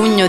Pugno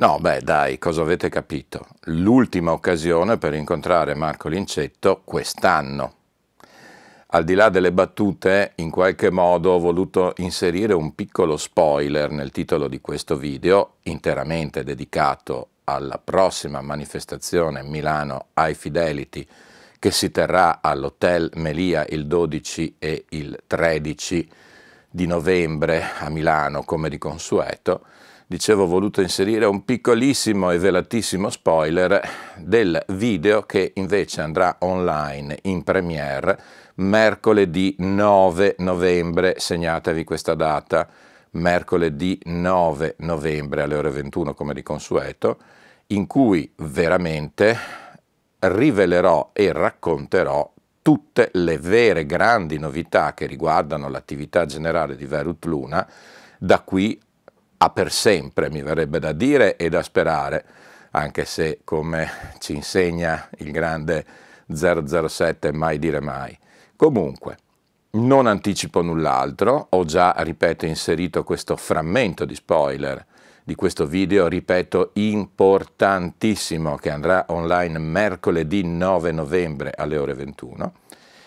No, beh, dai, cosa avete capito? L'ultima occasione per incontrare Marco Lincetto quest'anno. Al di là delle battute, in qualche modo ho voluto inserire un piccolo spoiler nel titolo di questo video, interamente dedicato alla prossima manifestazione Milano Hi-Fidelity, che si terrà all'Hotel Melia il 12 e il 13 di novembre a Milano, come di consueto. Dicevo, ho voluto inserire un piccolissimo e velatissimo spoiler del video che invece andrà online in premiere mercoledì 9 novembre, segnatevi questa data, mercoledì 9 novembre alle ore 21 come di consueto, in cui veramente rivelerò e racconterò tutte le vere grandi novità che riguardano l'attività generale di Velut Luna, da qui a per sempre, mi verrebbe da dire e da sperare, anche se, come ci insegna il grande 007, mai dire mai. Comunque, non anticipo null'altro, ho già, ripeto, inserito questo frammento di spoiler di questo video, ripeto, importantissimo, che andrà online mercoledì 9 novembre alle ore 21,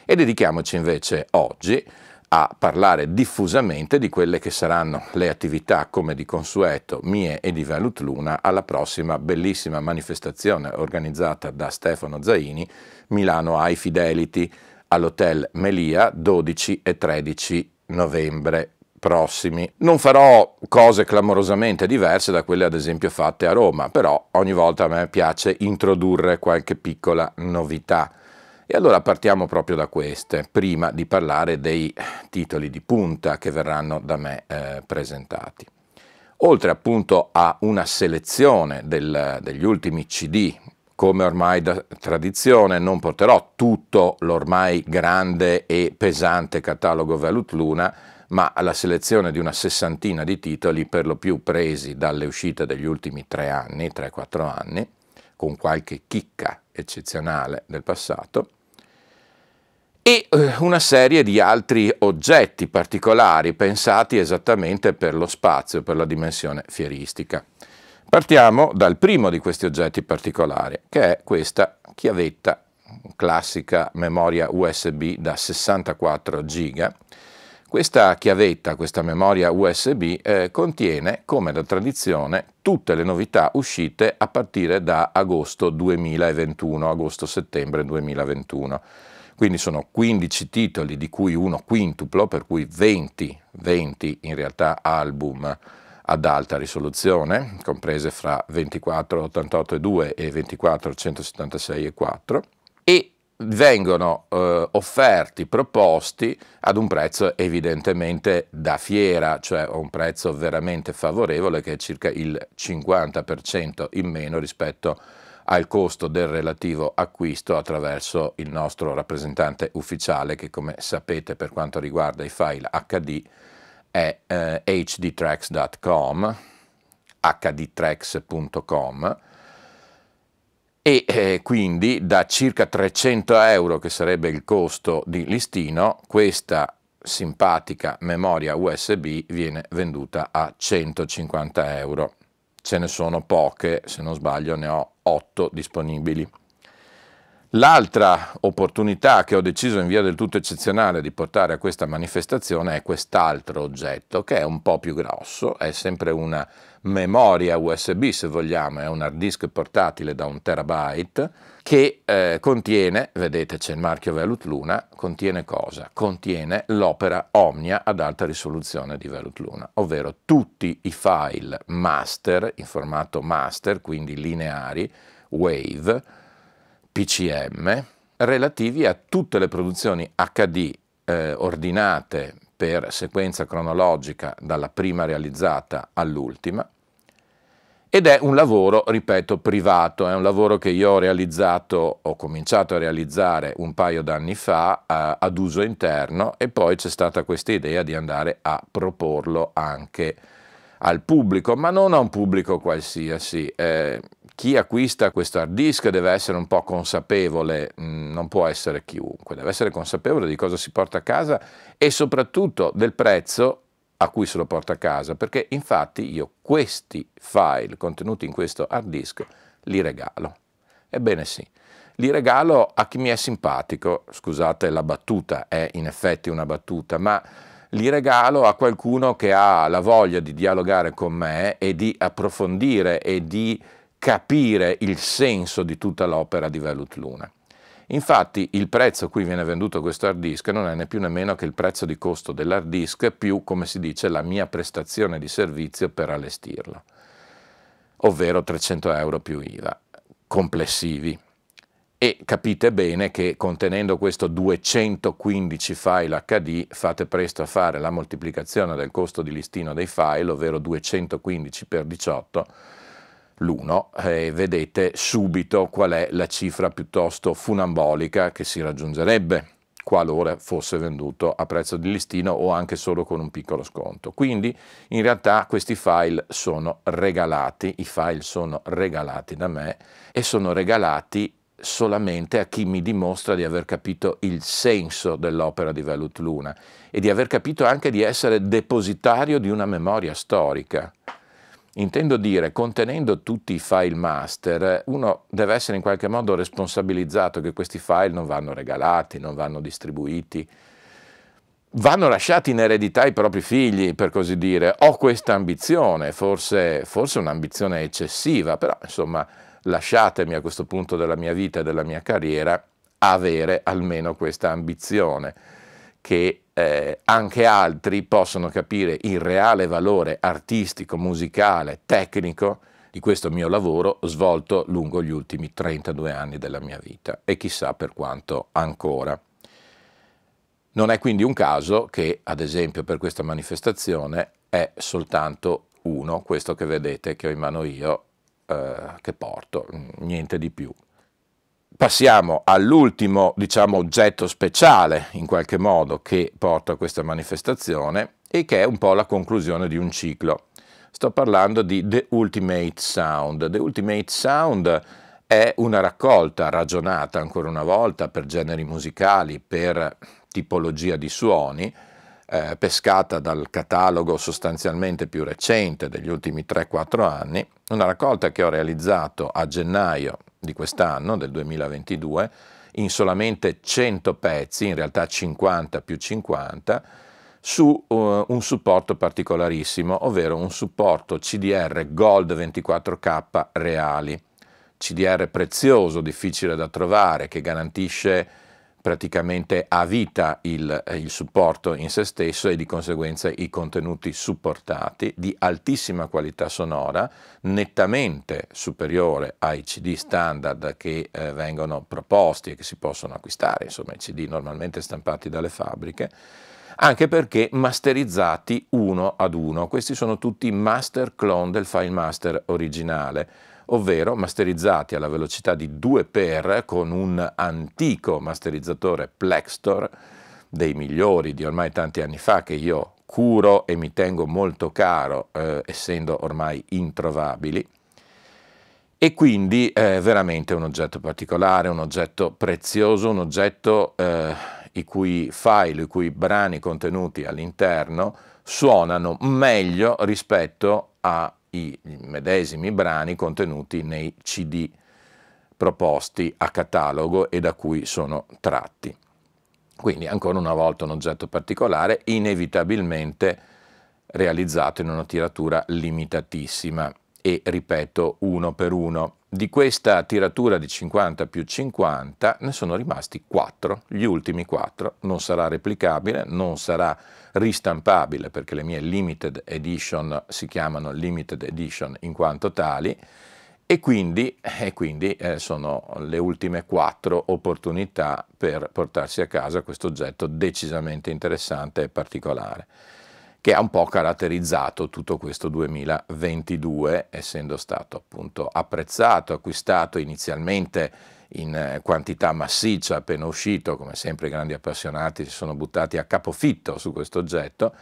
e dedichiamoci invece oggi a parlare diffusamente di quelle che saranno le attività, come di consueto, mie e di Velut Luna alla prossima bellissima manifestazione organizzata da Stefano Zaini, Milano Hi-Fidelity, all'Hotel Melia 12 e 13 novembre prossimi. Non farò cose clamorosamente diverse da quelle ad esempio fatte a Roma, però ogni volta a me piace introdurre qualche piccola novità. E allora partiamo proprio da queste, prima di parlare dei titoli di punta che verranno da me presentati. Oltre appunto a una selezione degli ultimi CD, come ormai da tradizione non porterò tutto l'ormai grande e pesante catalogo Velut Luna, ma alla selezione di una sessantina di titoli per lo più presi dalle uscite degli ultimi 3-4 anni, con qualche chicca eccezionale del passato, e una serie di altri oggetti particolari pensati esattamente per lo spazio, per la dimensione fieristica. Partiamo dal primo di questi oggetti particolari, che è questa chiavetta, classica memoria USB da 64 GB. Questa chiavetta, questa memoria USB, contiene, come da tradizione, tutte le novità uscite a partire da agosto 2021, agosto-settembre 2021. Quindi sono 15 titoli, di cui uno quintuplo, per cui 20 in realtà album ad alta risoluzione, comprese fra 24-88,2 e 24-176,4, e vengono offerti, proposti ad un prezzo evidentemente da fiera, cioè un prezzo veramente favorevole che è circa il 50% in meno rispetto al costo del relativo acquisto attraverso il nostro rappresentante ufficiale che, come sapete, per quanto riguarda i file HD è hdtracks.com, hdtracks.com, e quindi da circa 300 euro, che sarebbe il costo di listino, questa simpatica memoria USB viene venduta a 150 euro. Ce ne sono poche, se non sbaglio ne ho 8 disponibili. L'altra opportunità che ho deciso in via del tutto eccezionale di portare a questa manifestazione è quest'altro oggetto, che è un po' più grosso, è sempre una memoria USB se vogliamo, è un hard disk portatile da 1 terabyte che contiene, vedete c'è il marchio Velut Luna, contiene cosa? Contiene l'opera Omnia ad alta risoluzione di Velut Luna, ovvero tutti i file master, in formato master, quindi lineari, WAV, PCM, relativi a tutte le produzioni HD ordinate per sequenza cronologica dalla prima realizzata all'ultima, ed è un lavoro, ripeto, privato, è un lavoro che io ho realizzato, ho cominciato a realizzare un paio d'anni fa ad uso interno, e poi c'è stata questa idea di andare a proporlo anche al pubblico, ma non a un pubblico qualsiasi. Chi acquista questo hard disk deve essere un po' consapevole, non può essere chiunque, deve essere consapevole di cosa si porta a casa e soprattutto del prezzo a cui se lo porta a casa, perché infatti io questi file contenuti in questo hard disk li regalo. Ebbene sì, li regalo a chi mi è simpatico, scusate la battuta, è in effetti una battuta, ma li regalo a qualcuno che ha la voglia di dialogare con me e di approfondire e di capire il senso di tutta l'opera di Velut Luna. Infatti il prezzo a cui viene venduto questo hard disk non è né più né meno che il prezzo di costo dell'hard disk più, come si dice, la mia prestazione di servizio per allestirlo, ovvero 300 euro più IVA complessivi. E capite bene che contenendo questo 215 file HD fate presto a fare la moltiplicazione del costo di listino dei file, ovvero 215 × 18, l'uno, e vedete subito qual è la cifra piuttosto funambolica che si raggiungerebbe qualora fosse venduto a prezzo di listino o anche solo con un piccolo sconto. Quindi in realtà questi file sono regalati, i file sono regalati da me e sono regalati solamente a chi mi dimostra di aver capito il senso dell'opera di Velut Luna e di aver capito anche di essere depositario di una memoria storica. Intendo dire, contenendo tutti i file master, uno deve essere in qualche modo responsabilizzato che questi file non vanno regalati, non vanno distribuiti, vanno lasciati in eredità ai propri figli, per così dire. Ho questa ambizione, forse un'ambizione eccessiva, però insomma lasciatemi a questo punto della mia vita e della mia carriera avere almeno questa ambizione, che anche altri possono capire il reale valore artistico, musicale, tecnico di questo mio lavoro svolto lungo gli ultimi 32 anni della mia vita e chissà per quanto ancora. Non è quindi un caso che, ad esempio, per questa manifestazione è soltanto uno, questo che vedete, che ho in mano io, che porto, niente di più. Passiamo all'ultimo, diciamo, oggetto speciale, in qualche modo, che porta a questa manifestazione e che è un po' la conclusione di un ciclo. Sto parlando di The Ultimate Sound. The Ultimate Sound è una raccolta ragionata, ancora una volta, per generi musicali, per tipologia di suoni, pescata dal catalogo sostanzialmente più recente degli ultimi 3-4 anni, una raccolta che ho realizzato a gennaio di quest'anno, del 2022, in solamente 100 pezzi, in realtà 50 più 50, su un supporto particolarissimo, ovvero un supporto CDR Gold 24K reali, CDR prezioso, difficile da trovare, che garantisce praticamente a vita il supporto in se stesso e di conseguenza i contenuti supportati di altissima qualità sonora, nettamente superiore ai CD standard che vengono proposti e che si possono acquistare, insomma i CD normalmente stampati dalle fabbriche, anche perché masterizzati uno ad uno. Questi sono tutti master clone del file master originale, ovvero masterizzati alla velocità di 2x con un antico masterizzatore Plextor, dei migliori di ormai tanti anni fa, che io curo e mi tengo molto caro, essendo ormai introvabili, e quindi veramente un oggetto particolare, un oggetto prezioso, un oggetto i cui file, i cui brani contenuti all'interno suonano meglio rispetto a i medesimi brani contenuti nei CD proposti a catalogo e da cui sono tratti. Quindi ancora una volta un oggetto particolare inevitabilmente realizzato in una tiratura limitatissima e, ripeto, uno per uno. Di questa tiratura di 50 più 50 ne sono rimasti 4, gli ultimi 4, non sarà replicabile, non sarà ristampabile perché le mie limited edition si chiamano limited edition in quanto tali, e quindi sono le ultime 4 opportunità per portarsi a casa questo oggetto decisamente interessante e particolare, che ha un po' caratterizzato tutto questo 2022, essendo stato appunto apprezzato, acquistato inizialmente in quantità massiccia appena uscito, come sempre i grandi appassionati si sono buttati a capofitto su questo oggetto,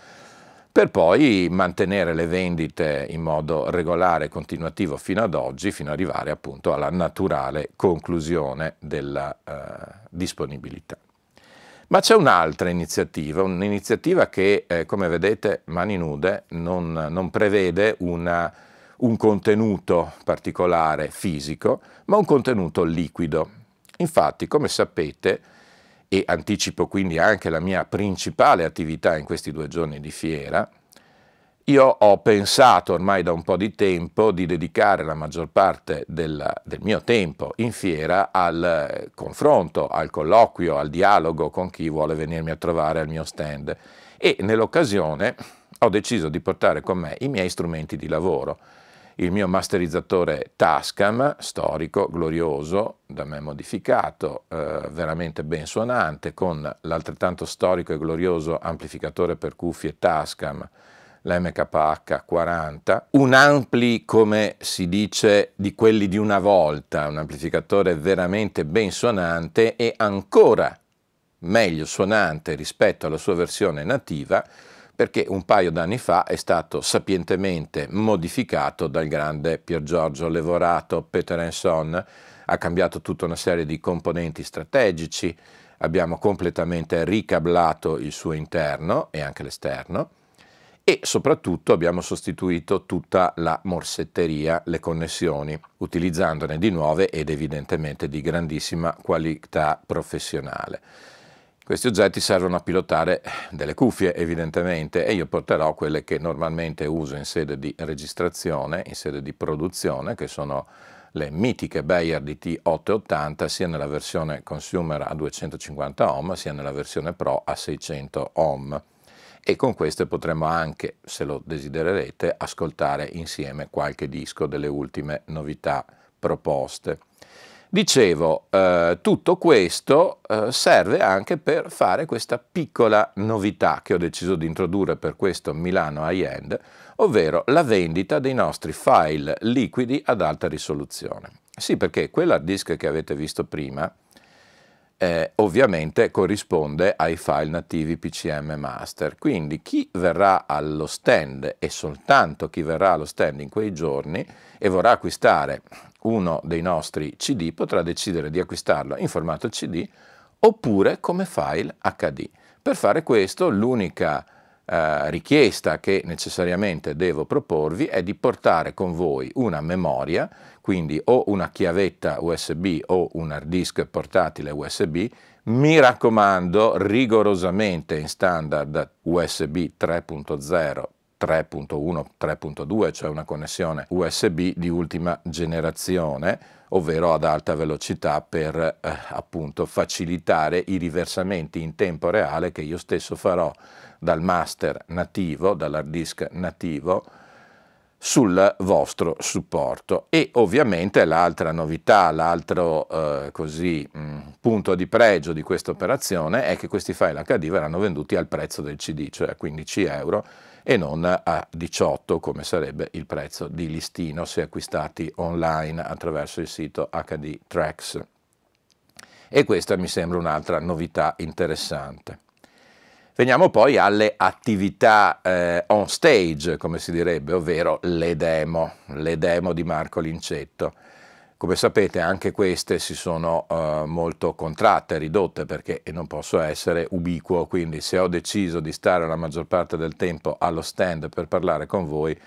per poi mantenere le vendite in modo regolare e continuativo fino ad oggi, fino ad arrivare appunto alla naturale conclusione della disponibilità. Ma c'è un'altra iniziativa, che come vedete mani nude non prevede un contenuto particolare fisico, ma un contenuto liquido. Infatti, come sapete, e anticipo quindi anche la mia principale attività in questi 2 giorni di fiera, io ho pensato ormai da un po' di tempo di dedicare la maggior parte del mio tempo in fiera al confronto, al colloquio, al dialogo con chi vuole venirmi a trovare al mio stand, e nell'occasione ho deciso di portare con me i miei strumenti di lavoro, il mio masterizzatore Tascam, storico, glorioso, da me modificato, veramente ben suonante, con l'altrettanto storico e glorioso amplificatore per cuffie Tascam, la MKH40, un ampli, come si dice, di quelli di una volta, un amplificatore veramente ben suonante e ancora meglio suonante rispetto alla sua versione nativa, perché un paio d'anni fa è stato sapientemente modificato dal grande Pier Giorgio Levorato, Peter & Son, ha cambiato tutta una serie di componenti strategici, abbiamo completamente ricablato il suo interno e anche l'esterno, e soprattutto abbiamo sostituito tutta la morsetteria, le connessioni, utilizzandone di nuove ed evidentemente di grandissima qualità professionale. Questi oggetti servono a pilotare delle cuffie evidentemente, e io porterò quelle che normalmente uso in sede di registrazione, in sede di produzione, che sono le mitiche Beyer DT 880 sia nella versione consumer a 250 ohm sia nella versione pro a 600 ohm. E con queste potremo anche, se lo desidererete, ascoltare insieme qualche disco delle ultime novità proposte. Dicevo, tutto questo serve anche per fare questa piccola novità che ho deciso di introdurre per questo Milano High-End, ovvero la vendita dei nostri file liquidi ad alta risoluzione. Sì, perché quell'hard disk che avete visto prima ovviamente corrisponde ai file nativi PCM Master, quindi chi verrà allo stand, e soltanto chi verrà allo stand in quei giorni e vorrà acquistare uno dei nostri CD, potrà decidere di acquistarlo in formato CD oppure come file HD. Per fare questo l'unica richiesta che necessariamente devo proporvi è di portare con voi una memoria, quindi o una chiavetta USB o un hard disk portatile USB, mi raccomando rigorosamente in standard USB 3.0, 3.1, 3.2, cioè una connessione USB di ultima generazione, ovvero ad alta velocità per appunto facilitare i riversamenti in tempo reale che io stesso farò dal master nativo, dall'hard disk nativo, sul vostro supporto. E ovviamente l'altra novità, l'altro punto di pregio di questa operazione è che questi file HD verranno venduti al prezzo del CD, cioè a 15 € e non a 18 come sarebbe il prezzo di listino se acquistati online attraverso il sito hdtracks. E questa mi sembra un'altra novità interessante. Veniamo poi alle attività on stage, come si direbbe, ovvero le demo di Marco Lincetto. Come sapete anche queste si sono molto contratte, ridotte, perché non posso essere ubiquo, quindi se ho deciso di stare la maggior parte del tempo allo stand per parlare con voi,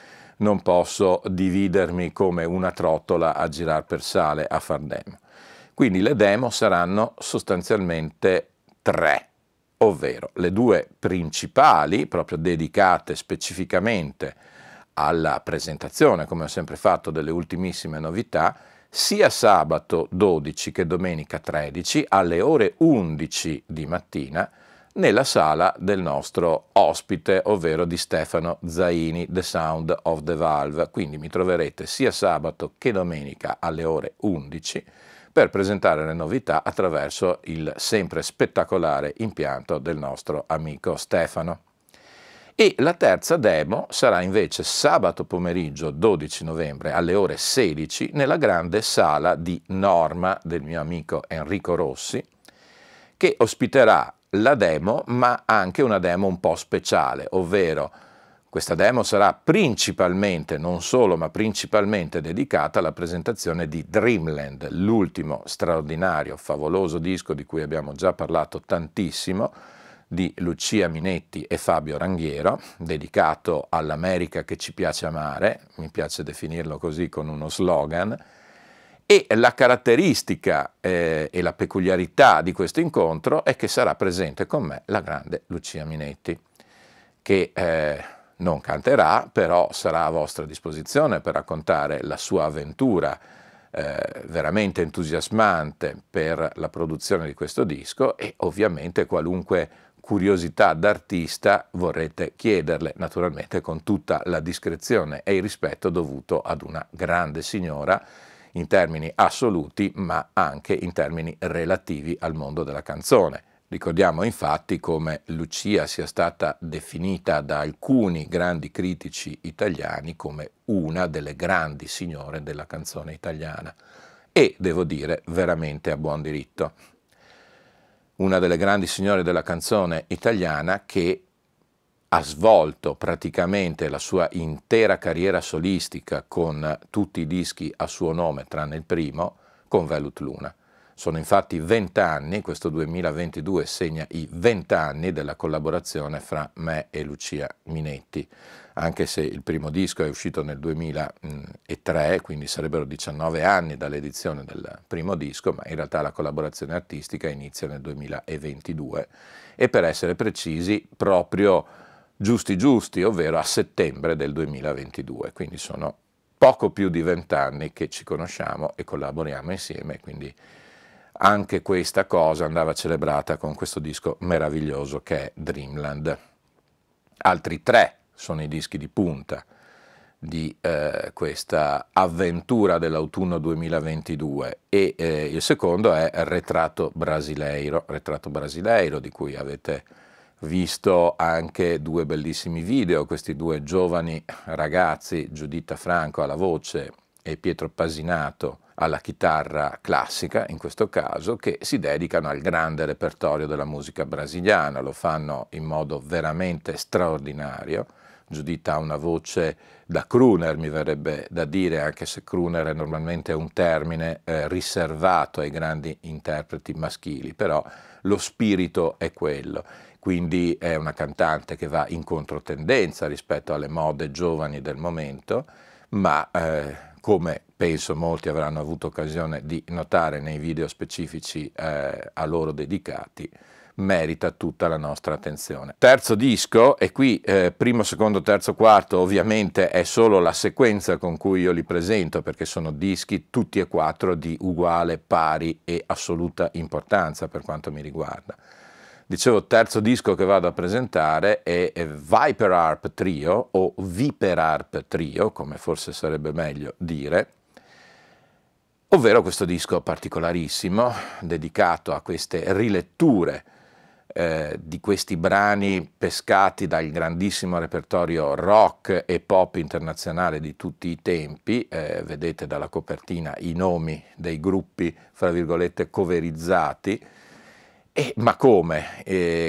non posso dividermi come una trottola a girar per sale a far demo. Quindi le demo saranno sostanzialmente tre, ovvero le due principali, proprio dedicate specificamente alla presentazione, come ho sempre fatto, delle ultimissime novità, sia sabato 12 che domenica 13 alle ore 11 di mattina nella sala del nostro ospite, ovvero di Stefano Zaini, The Sound of the Valve. Quindi mi troverete sia sabato che domenica alle ore 11 per presentare le novità attraverso il sempre spettacolare impianto del nostro amico Stefano. E la terza demo sarà invece sabato pomeriggio 12 novembre alle ore 16 nella grande sala di Norma del mio amico Enrico Rossi, che ospiterà la demo, ma anche una demo un po' speciale, ovvero questa demo sarà principalmente, non solo, ma principalmente dedicata alla presentazione di Dreamland, l'ultimo straordinario, favoloso disco di cui abbiamo già parlato tantissimo, di Lucia Minetti e Fabio Ranghiero, dedicato all'America che ci piace amare, mi piace definirlo così con uno slogan, e la caratteristica e la peculiarità di questo incontro è che sarà presente con me la grande Lucia Minetti, che non canterà, però sarà a vostra disposizione per raccontare la sua avventura veramente entusiasmante per la produzione di questo disco, e ovviamente qualunque curiosità d'artista vorrete chiederle, naturalmente con tutta la discrezione e il rispetto dovuto ad una grande signora in termini assoluti, ma anche in termini relativi al mondo della canzone. Ricordiamo infatti come Lucia sia stata definita da alcuni grandi critici italiani come una delle grandi signore della canzone italiana, e devo dire veramente a buon diritto. Una delle grandi signore della canzone italiana che ha svolto praticamente la sua intera carriera solistica con tutti i dischi a suo nome, tranne il primo, con Velut Luna. Sono infatti 20 anni, questo 2022 segna i 20 anni della collaborazione fra me e Lucia Minetti, anche se il primo disco è uscito nel 2003, quindi sarebbero 19 anni dall'edizione del primo disco, ma in realtà la collaborazione artistica inizia nel 2022 e, per essere precisi, proprio giusti, ovvero a settembre del 2022, quindi sono poco più di 20 anni che ci conosciamo e collaboriamo insieme, quindi anche questa cosa andava celebrata con questo disco meraviglioso che è Dreamland. Altri 3 sono i dischi di punta di questa avventura dell'autunno 2022, e il secondo è Retrato Brasileiro, di cui avete visto anche 2 bellissimi video, questi 2 giovani ragazzi, Giuditta Franco alla voce e Pietro Pasinato alla chitarra classica, in questo caso, che si dedicano al grande repertorio della musica brasiliana, lo fanno in modo veramente straordinario. Giuditta ha una voce da crooner, mi verrebbe da dire, anche se crooner è normalmente un termine riservato ai grandi interpreti maschili, però lo spirito è quello. Quindi è una cantante che va in controtendenza rispetto alle mode giovani del momento, ma come penso molti avranno avuto occasione di notare nei video specifici a loro dedicati, merita tutta la nostra attenzione. Terzo disco, e qui primo, secondo, terzo, quarto ovviamente è solo la sequenza con cui io li presento, perché sono dischi tutti e 4 di uguale, pari e assoluta importanza per quanto mi riguarda. Dicevo, terzo disco che vado a presentare è Viper Arp Trio, o Viper Arp Trio, come forse sarebbe meglio dire, ovvero questo disco particolarissimo, dedicato a queste riletture di questi brani pescati dal grandissimo repertorio rock e pop internazionale di tutti i tempi. Vedete dalla copertina i nomi dei gruppi, fra virgolette, coverizzati. Ma come?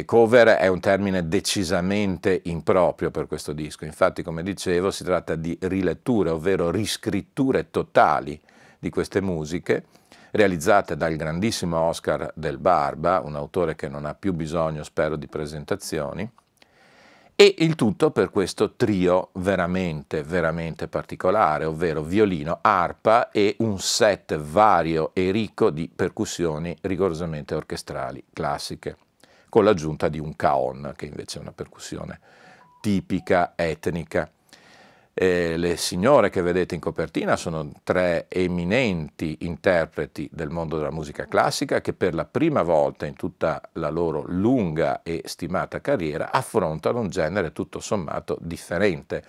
Cover è un termine decisamente improprio per questo disco, infatti, come dicevo, si tratta di riletture, ovvero riscritture totali di queste musiche, realizzate dal grandissimo Oscar del Barba, un autore che non ha più bisogno, spero, di presentazioni, E il tutto per questo trio veramente, veramente particolare, ovvero violino, arpa e un set vario e ricco di percussioni rigorosamente orchestrali, classiche, con l'aggiunta di un caon, che invece è una percussione tipica, etnica. Le signore che vedete in copertina sono tre eminenti interpreti del mondo della musica classica che per la prima volta in tutta la loro lunga e stimata carriera affrontano un genere tutto sommato differente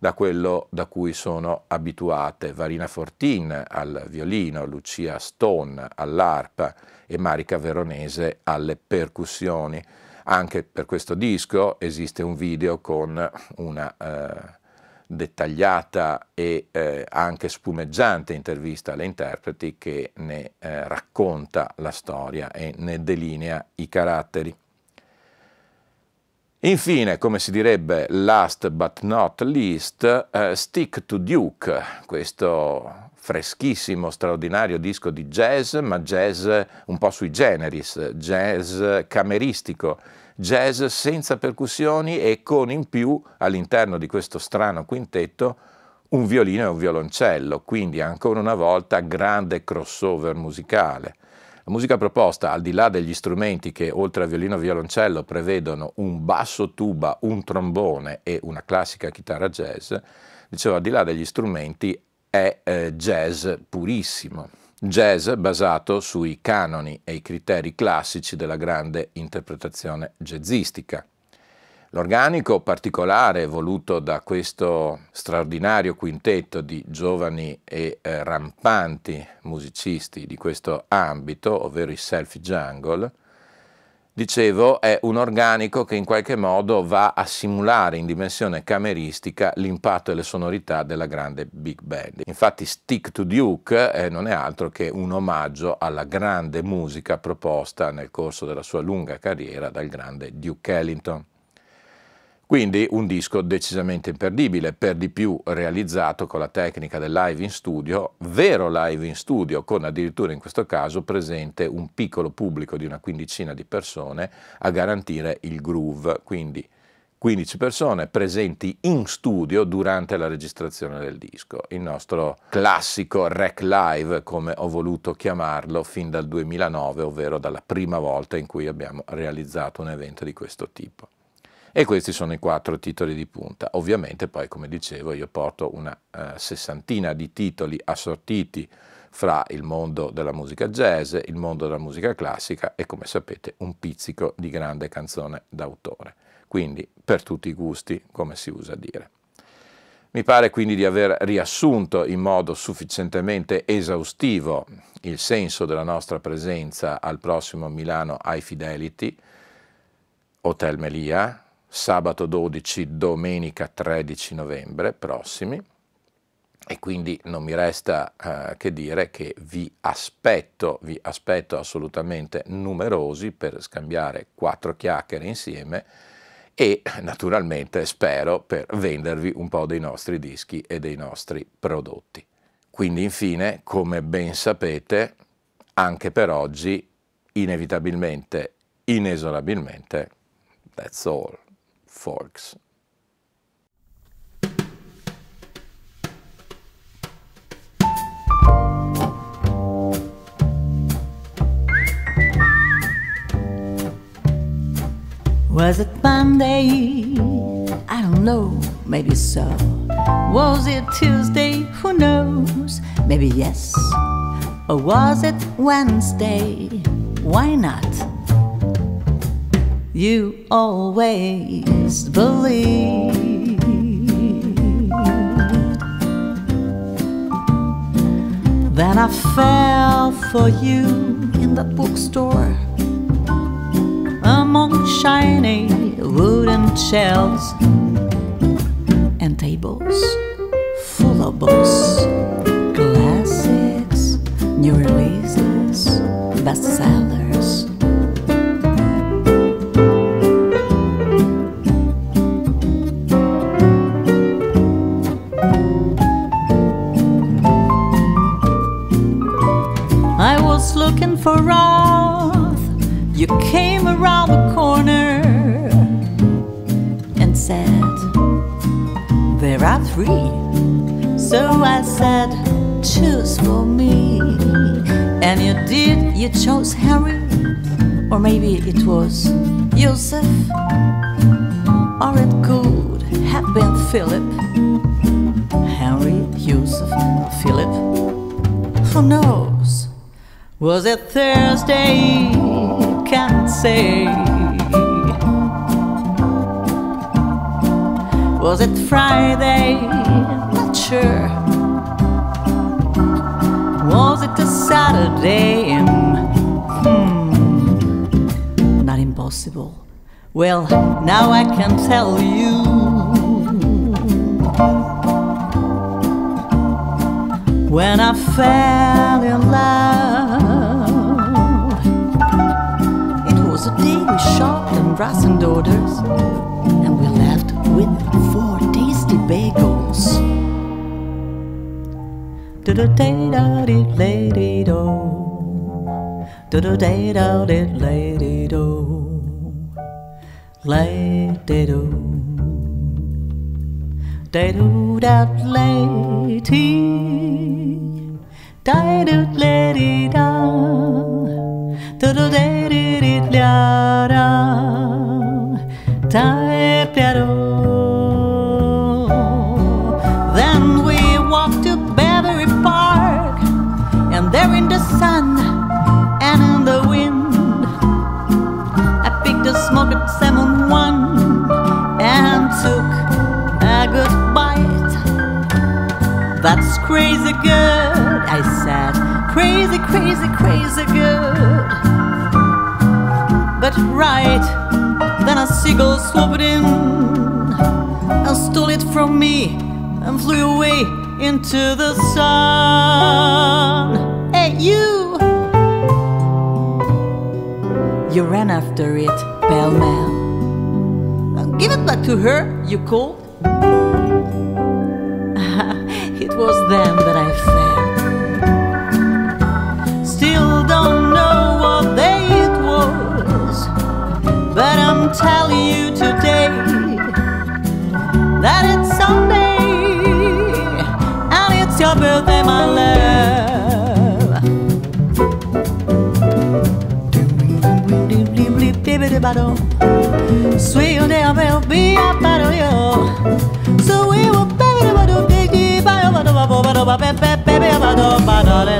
da quello da cui sono abituate. Varina Fortin al violino, Lucia Stone all'arpa e Marika Veronese alle percussioni. Anche per questo disco esiste un video con una dettagliata e anche spumeggiante intervista alle interpreti che ne racconta la storia e ne delinea i caratteri. Infine, come si direbbe last but not least, Stick to Duke, questo freschissimo, straordinario disco di jazz, ma jazz un po' sui generis, jazz cameristico, jazz senza percussioni e con in più all'interno di questo strano quintetto un violino e un violoncello, quindi ancora una volta grande crossover musicale. La musica proposta, al di là degli strumenti che oltre a violino e violoncello prevedono un basso tuba, un trombone e una classica chitarra jazz, dicevo, al di là degli strumenti è jazz purissimo. Jazz basato sui canoni e i criteri classici della grande interpretazione jazzistica. L'organico particolare voluto da questo straordinario quintetto di giovani e rampanti musicisti di questo ambito, ovvero i Self Jungle, dicevo, è un organico che in qualche modo va a simulare in dimensione cameristica l'impatto e le sonorità della grande big band. Infatti Stick to Duke non è altro che un omaggio alla grande musica proposta nel corso della sua lunga carriera dal grande Duke Ellington. Quindi un disco decisamente imperdibile, per di più realizzato con la tecnica del live in studio, vero live in studio, con addirittura in questo caso presente un piccolo pubblico di una quindicina di persone a garantire il groove, quindi 15 persone presenti in studio durante la registrazione del disco, il nostro classico rec live, come ho voluto chiamarlo fin dal 2009, ovvero dalla prima volta in cui abbiamo realizzato un evento di questo tipo. E questi sono i 4 titoli di punta. Ovviamente poi, come dicevo, io porto una sessantina di titoli assortiti fra il mondo della musica jazz, il mondo della musica classica e, come sapete, un pizzico di grande canzone d'autore. Quindi per tutti i gusti, come si usa dire. Mi pare quindi di aver riassunto in modo sufficientemente esaustivo il senso della nostra presenza al prossimo Milano Hi-Fidelity, Hotel Melia, sabato 12, domenica 13 novembre prossimi, e quindi non mi resta che dire che vi aspetto assolutamente numerosi per scambiare 4 chiacchiere insieme e naturalmente spero per vendervi un po' dei nostri dischi e dei nostri prodotti. Quindi infine, come ben sapete, anche per oggi inevitabilmente, inesorabilmente, that's all, folks. Was it Monday? I don't know, maybe so. Was it Tuesday? Who knows? Maybe yes. Or was it Wednesday? Why not? You always believed. Then I fell for you in the bookstore, among shiny wooden shelves and tables full of books, classics, new releases, bestsellers. For wrath, you came around the corner and said, free. So I said, choose for me. And you did, you chose Harry. Or maybe it was Yusuf. Or it could have been Philip. Henry, Yusuf, Philip. Who knows? Was it Thursday? Can't say. Was it Friday? Not sure. Was it a Saturday? Not impossible. Well, now I can tell you. When I fell in love, it was a day we shopped in brass and orders, and we left with 4 tasty bagels. Do do day da dee lady do. Do do day da dee lady do. Lay de do dat lay tea, da do lady da, do do de de da da do. Then we walked to Beverly Park, and there in the sun and in the wind, I picked a smoked salmon. And took a good bite. That's crazy good, I said. Crazy, crazy, crazy good. But right then a seagull swooped in and stole it from me and flew away into the sun. Hey, you! You ran after it, pell-mell. Give it back to her, you called. It was then that I fell. Still don't know what day it was, but I'm telling you today that it's Sunday and it's your birthday, my love. Sweet day, I will be a part of you. So we will be a part of you.